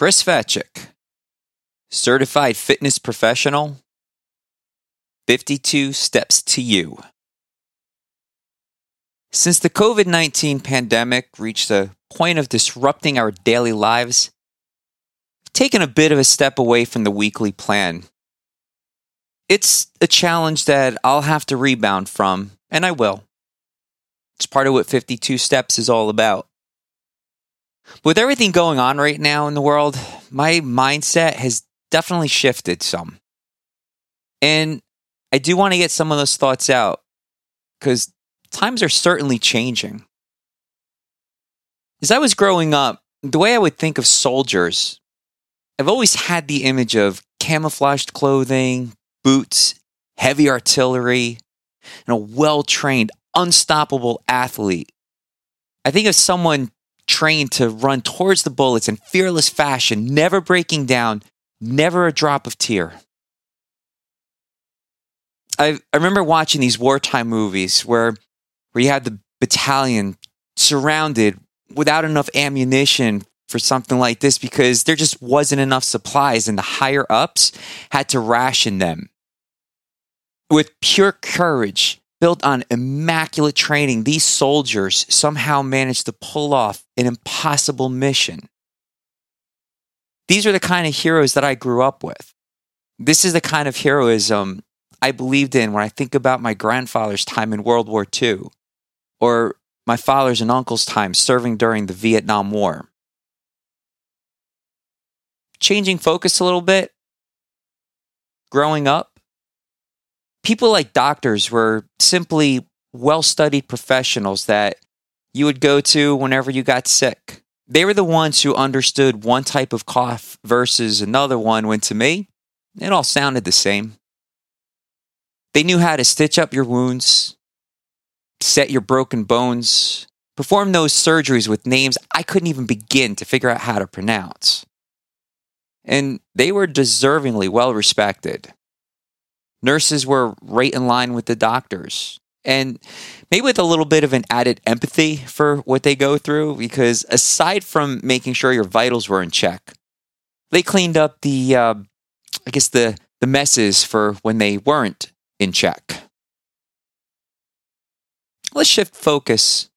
Chris Fetchik, certified fitness professional, 52 Steps to You. Since the COVID-19 pandemic reached the point of disrupting our daily lives, I've taken a bit of a step away from the weekly plan. It's a challenge that I'll have to rebound from, and I will. It's part of what 52 Steps is all about. With everything going on right now in the world, my mindset has definitely shifted some. And I do want to get some of those thoughts out because times are certainly changing. As I was growing up, the way I would think of soldiers, I've always had the image of camouflaged clothing, boots, heavy artillery, and a well-trained, unstoppable athlete. I think of someone trained to run towards the bullets in fearless fashion, never breaking down, never a drop of tear. I remember watching these wartime movies where you had the battalion surrounded without enough ammunition for something like this because there just wasn't enough supplies and the higher-ups had to ration them. With pure courage, built on immaculate training, these soldiers somehow managed to pull off an impossible mission. These are the kind of heroes that I grew up with. This is the kind of heroism I believed in when I think about my grandfather's time in World War II, or my father's and uncle's time serving during the Vietnam War. Changing focus a little bit, growing up, people like doctors were simply well-studied professionals that you would go to whenever you got sick. They were the ones who understood one type of cough versus another one, when to me, it all sounded the same. They knew how to stitch up your wounds, set your broken bones, perform those surgeries with names I couldn't even begin to figure out how to pronounce. And they were deservingly well-respected. Nurses were right in line with the doctors, and maybe with a little bit of an added empathy for what they go through, because aside from making sure your vitals were in check, they cleaned up the messes for when they weren't in check. Let's shift focus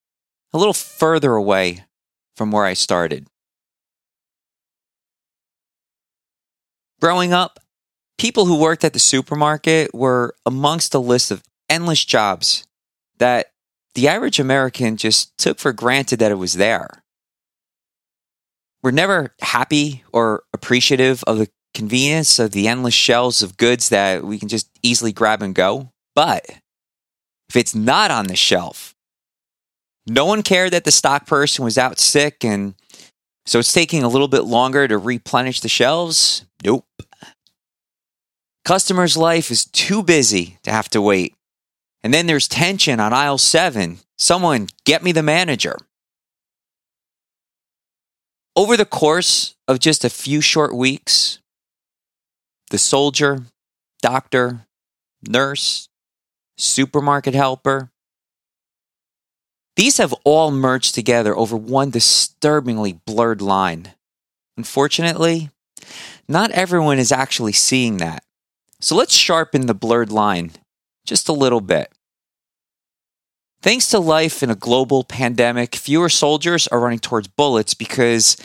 a little further away from where I started. Growing up, people who worked at the supermarket were amongst a list of endless jobs that the average American just took for granted that it was there. We're never happy or appreciative of the convenience of the endless shelves of goods that we can just easily grab and go. But if it's not on the shelf, no one cared that the stock person was out sick, and so it's taking a little bit longer to replenish the shelves. Nope. Customer's life is too busy to have to wait. And then there's tension on aisle 7. Someone get me the manager. Over the course of just a few short weeks, the soldier, doctor, nurse, supermarket helper, these have all merged together over one disturbingly blurred line. Unfortunately, not everyone is actually seeing that. So let's sharpen the blurred line just a little bit. Thanks to life in a global pandemic, fewer soldiers are running towards bullets because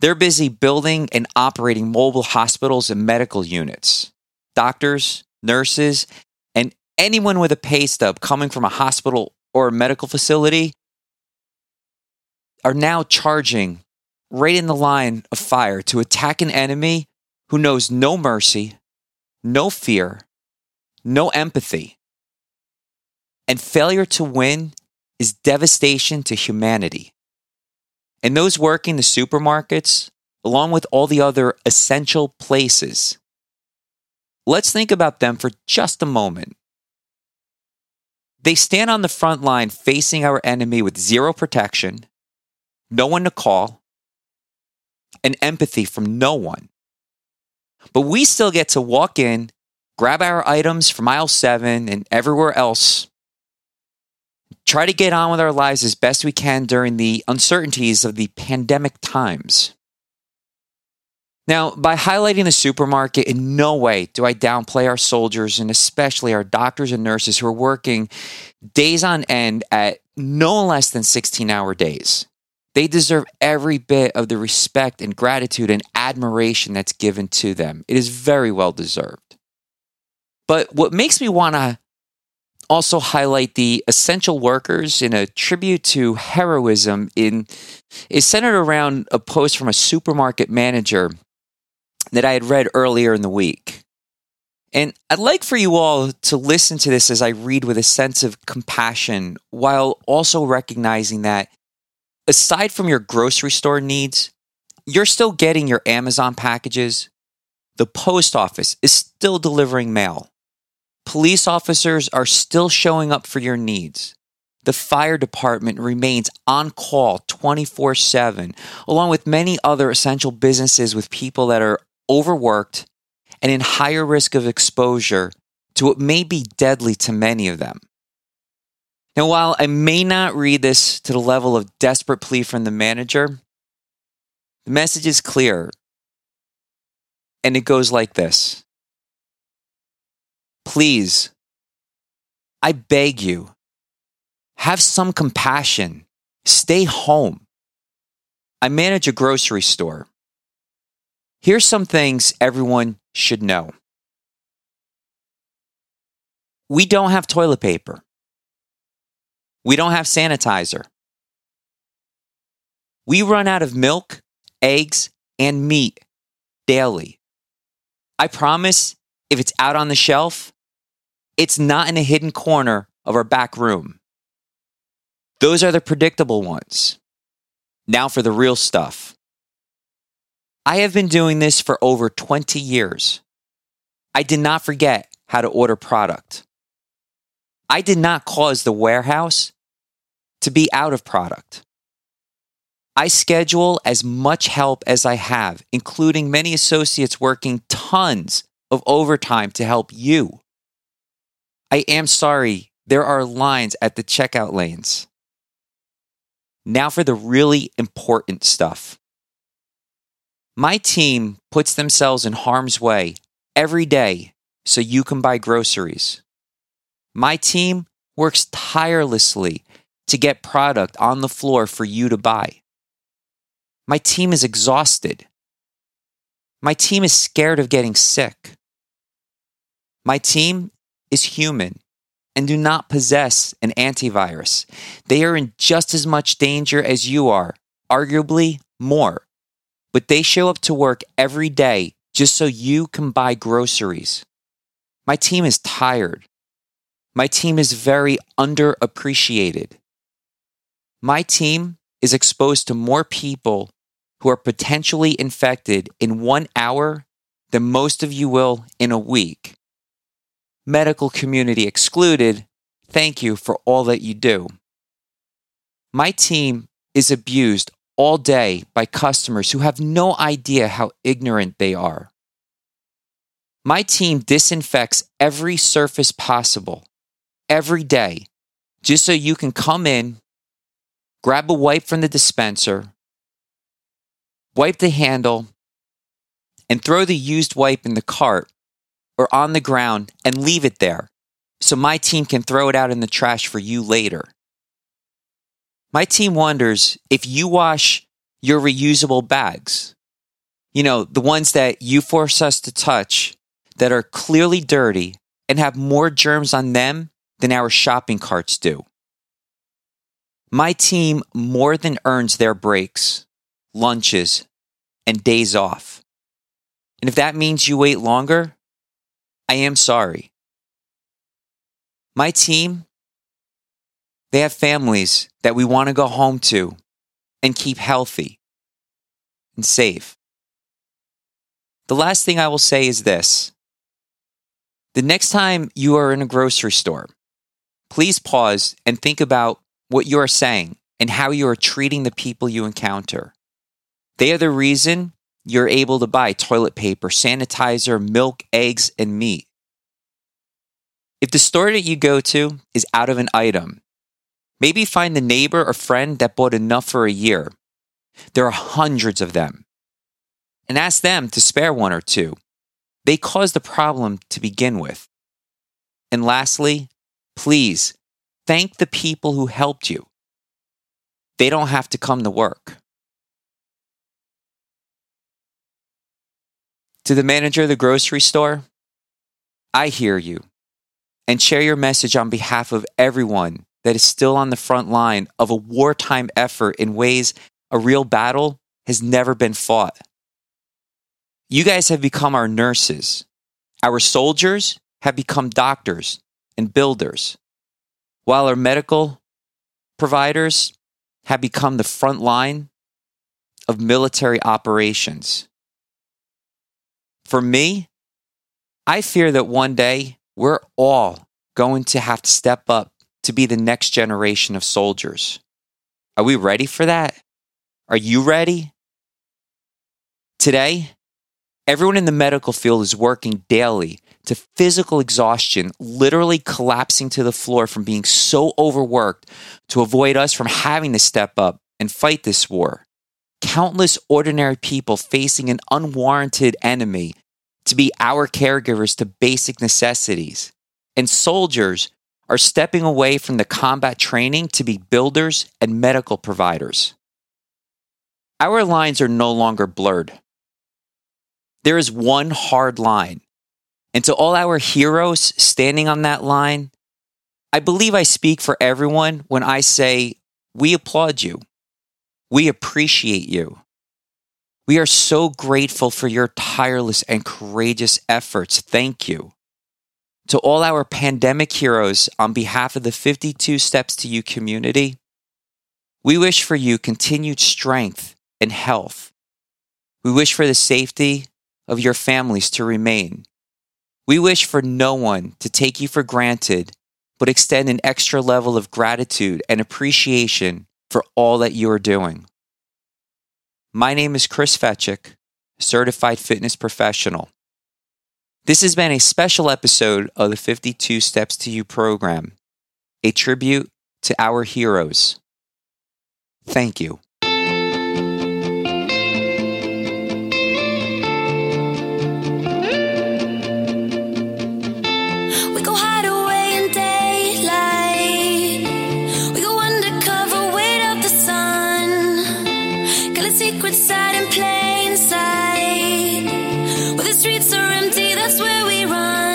they're busy building and operating mobile hospitals and medical units. Doctors, nurses, and anyone with a pay stub coming from a hospital or a medical facility are now charging right in the line of fire to attack an enemy who knows no mercy, no fear, no empathy, and failure to win is devastation to humanity. And those working the supermarkets, along with all the other essential places, let's think about them for just a moment. They stand on the front line facing our enemy with zero protection, no one to call, and empathy from no one. But we still get to walk in, grab our items from aisle 7 and everywhere else, try to get on with our lives as best we can during the uncertainties of the pandemic times. Now, by highlighting the supermarket, in no way do I downplay our soldiers and especially our doctors and nurses who are working days on end at no less than 16-hour days. They deserve every bit of the respect and gratitude and admiration that's given to them. It is very well deserved. But what makes me want to also highlight the essential workers in a tribute to heroism is centered around a post from a supermarket manager that I had read earlier in the week. And I'd like for you all to listen to this as I read with a sense of compassion, while also recognizing that aside from your grocery store needs, you're still getting your Amazon packages. The post office is still delivering mail. Police officers are still showing up for your needs. The fire department remains on call 24/7, along with many other essential businesses with people that are overworked and in higher risk of exposure to what may be deadly to many of them. Now, while I may not read this to the level of desperate plea from the manager, the message is clear, and it goes like this. Please, I beg you, have some compassion. Stay home. I manage a grocery store. Here's some things everyone should know. We don't have toilet paper. We don't have sanitizer. We run out of milk, eggs, and meat daily. I promise if it's out on the shelf, it's not in a hidden corner of our back room. Those are the predictable ones. Now for the real stuff. I have been doing this for over 20 years. I did not forget how to order product. I did not cause the warehouse to be out of product. I schedule as much help as I have, including many associates working tons of overtime to help you. I am sorry, there are lines at the checkout lanes. Now for the really important stuff. My team puts themselves in harm's way every day so you can buy groceries. My team works tirelessly to get product on the floor for you to buy. My team is exhausted. My team is scared of getting sick. My team is human and do not possess an antivirus. They are in just as much danger as you are, arguably more. But they show up to work every day just so you can buy groceries. My team is tired. My team is very underappreciated. My team is exposed to more people who are potentially infected in 1 hour than most of you will in a week. Medical community excluded, thank you for all that you do. My team is abused all day by customers who have no idea how ignorant they are. My team disinfects every surface possible, every day, just so you can come in, grab a wipe from the dispenser, wipe the handle, and throw the used wipe in the cart or on the ground and leave it there so my team can throw it out in the trash for you later. My team wonders if you wash your reusable bags, the ones that you force us to touch that are clearly dirty and have more germs on them than our shopping carts do. My team more than earns their breaks, lunches, and days off. And if that means you wait longer, I am sorry. My team, they have families that we want to go home to and keep healthy and safe. The last thing I will say is this. The next time you are in a grocery store, please pause and think about what you are saying and how you are treating the people you encounter. They are the reason you're able to buy toilet paper, sanitizer, milk, eggs, and meat. If the store that you go to is out of an item, maybe find the neighbor or friend that bought enough for a year. There are hundreds of them. and ask them to spare one or two. They caused the problem to begin with. And lastly, please thank the people who helped you. They don't have to come to work. To the manager of the grocery store, I hear you, and share your message on behalf of everyone that is still on the front line of a wartime effort in ways a real battle has never been fought. You guys have become our nurses. Our soldiers have become doctors and builders, while our medical providers have become the front line of military operations. For me, I fear that one day we're all going to have to step up to be the next generation of soldiers. Are we ready for that? Are you ready? Today, everyone in the medical field is working daily to physical exhaustion, literally collapsing to the floor from being so overworked to avoid us from having to step up and fight this war. Countless ordinary people facing an unwarranted enemy to be our caregivers to basic necessities. And soldiers are stepping away from the combat training to be builders and medical providers. Our lines are no longer blurred. There is one hard line. And to all our heroes standing on that line, I believe I speak for everyone when I say, we applaud you. We appreciate you. We are so grateful for your tireless and courageous efforts. Thank you. To all our pandemic heroes, on behalf of the 52 Steps to You community, we wish for you continued strength and health. We wish for the safety of your families to remain. We wish for no one to take you for granted, but extend an extra level of gratitude and appreciation for all that you are doing. My name is Chris Fetchik, Certified Fitness Professional. This has been a special episode of the 52 Steps to You program, a tribute to our heroes. Thank you. Side in plain sight, where the streets are empty, that's where we run.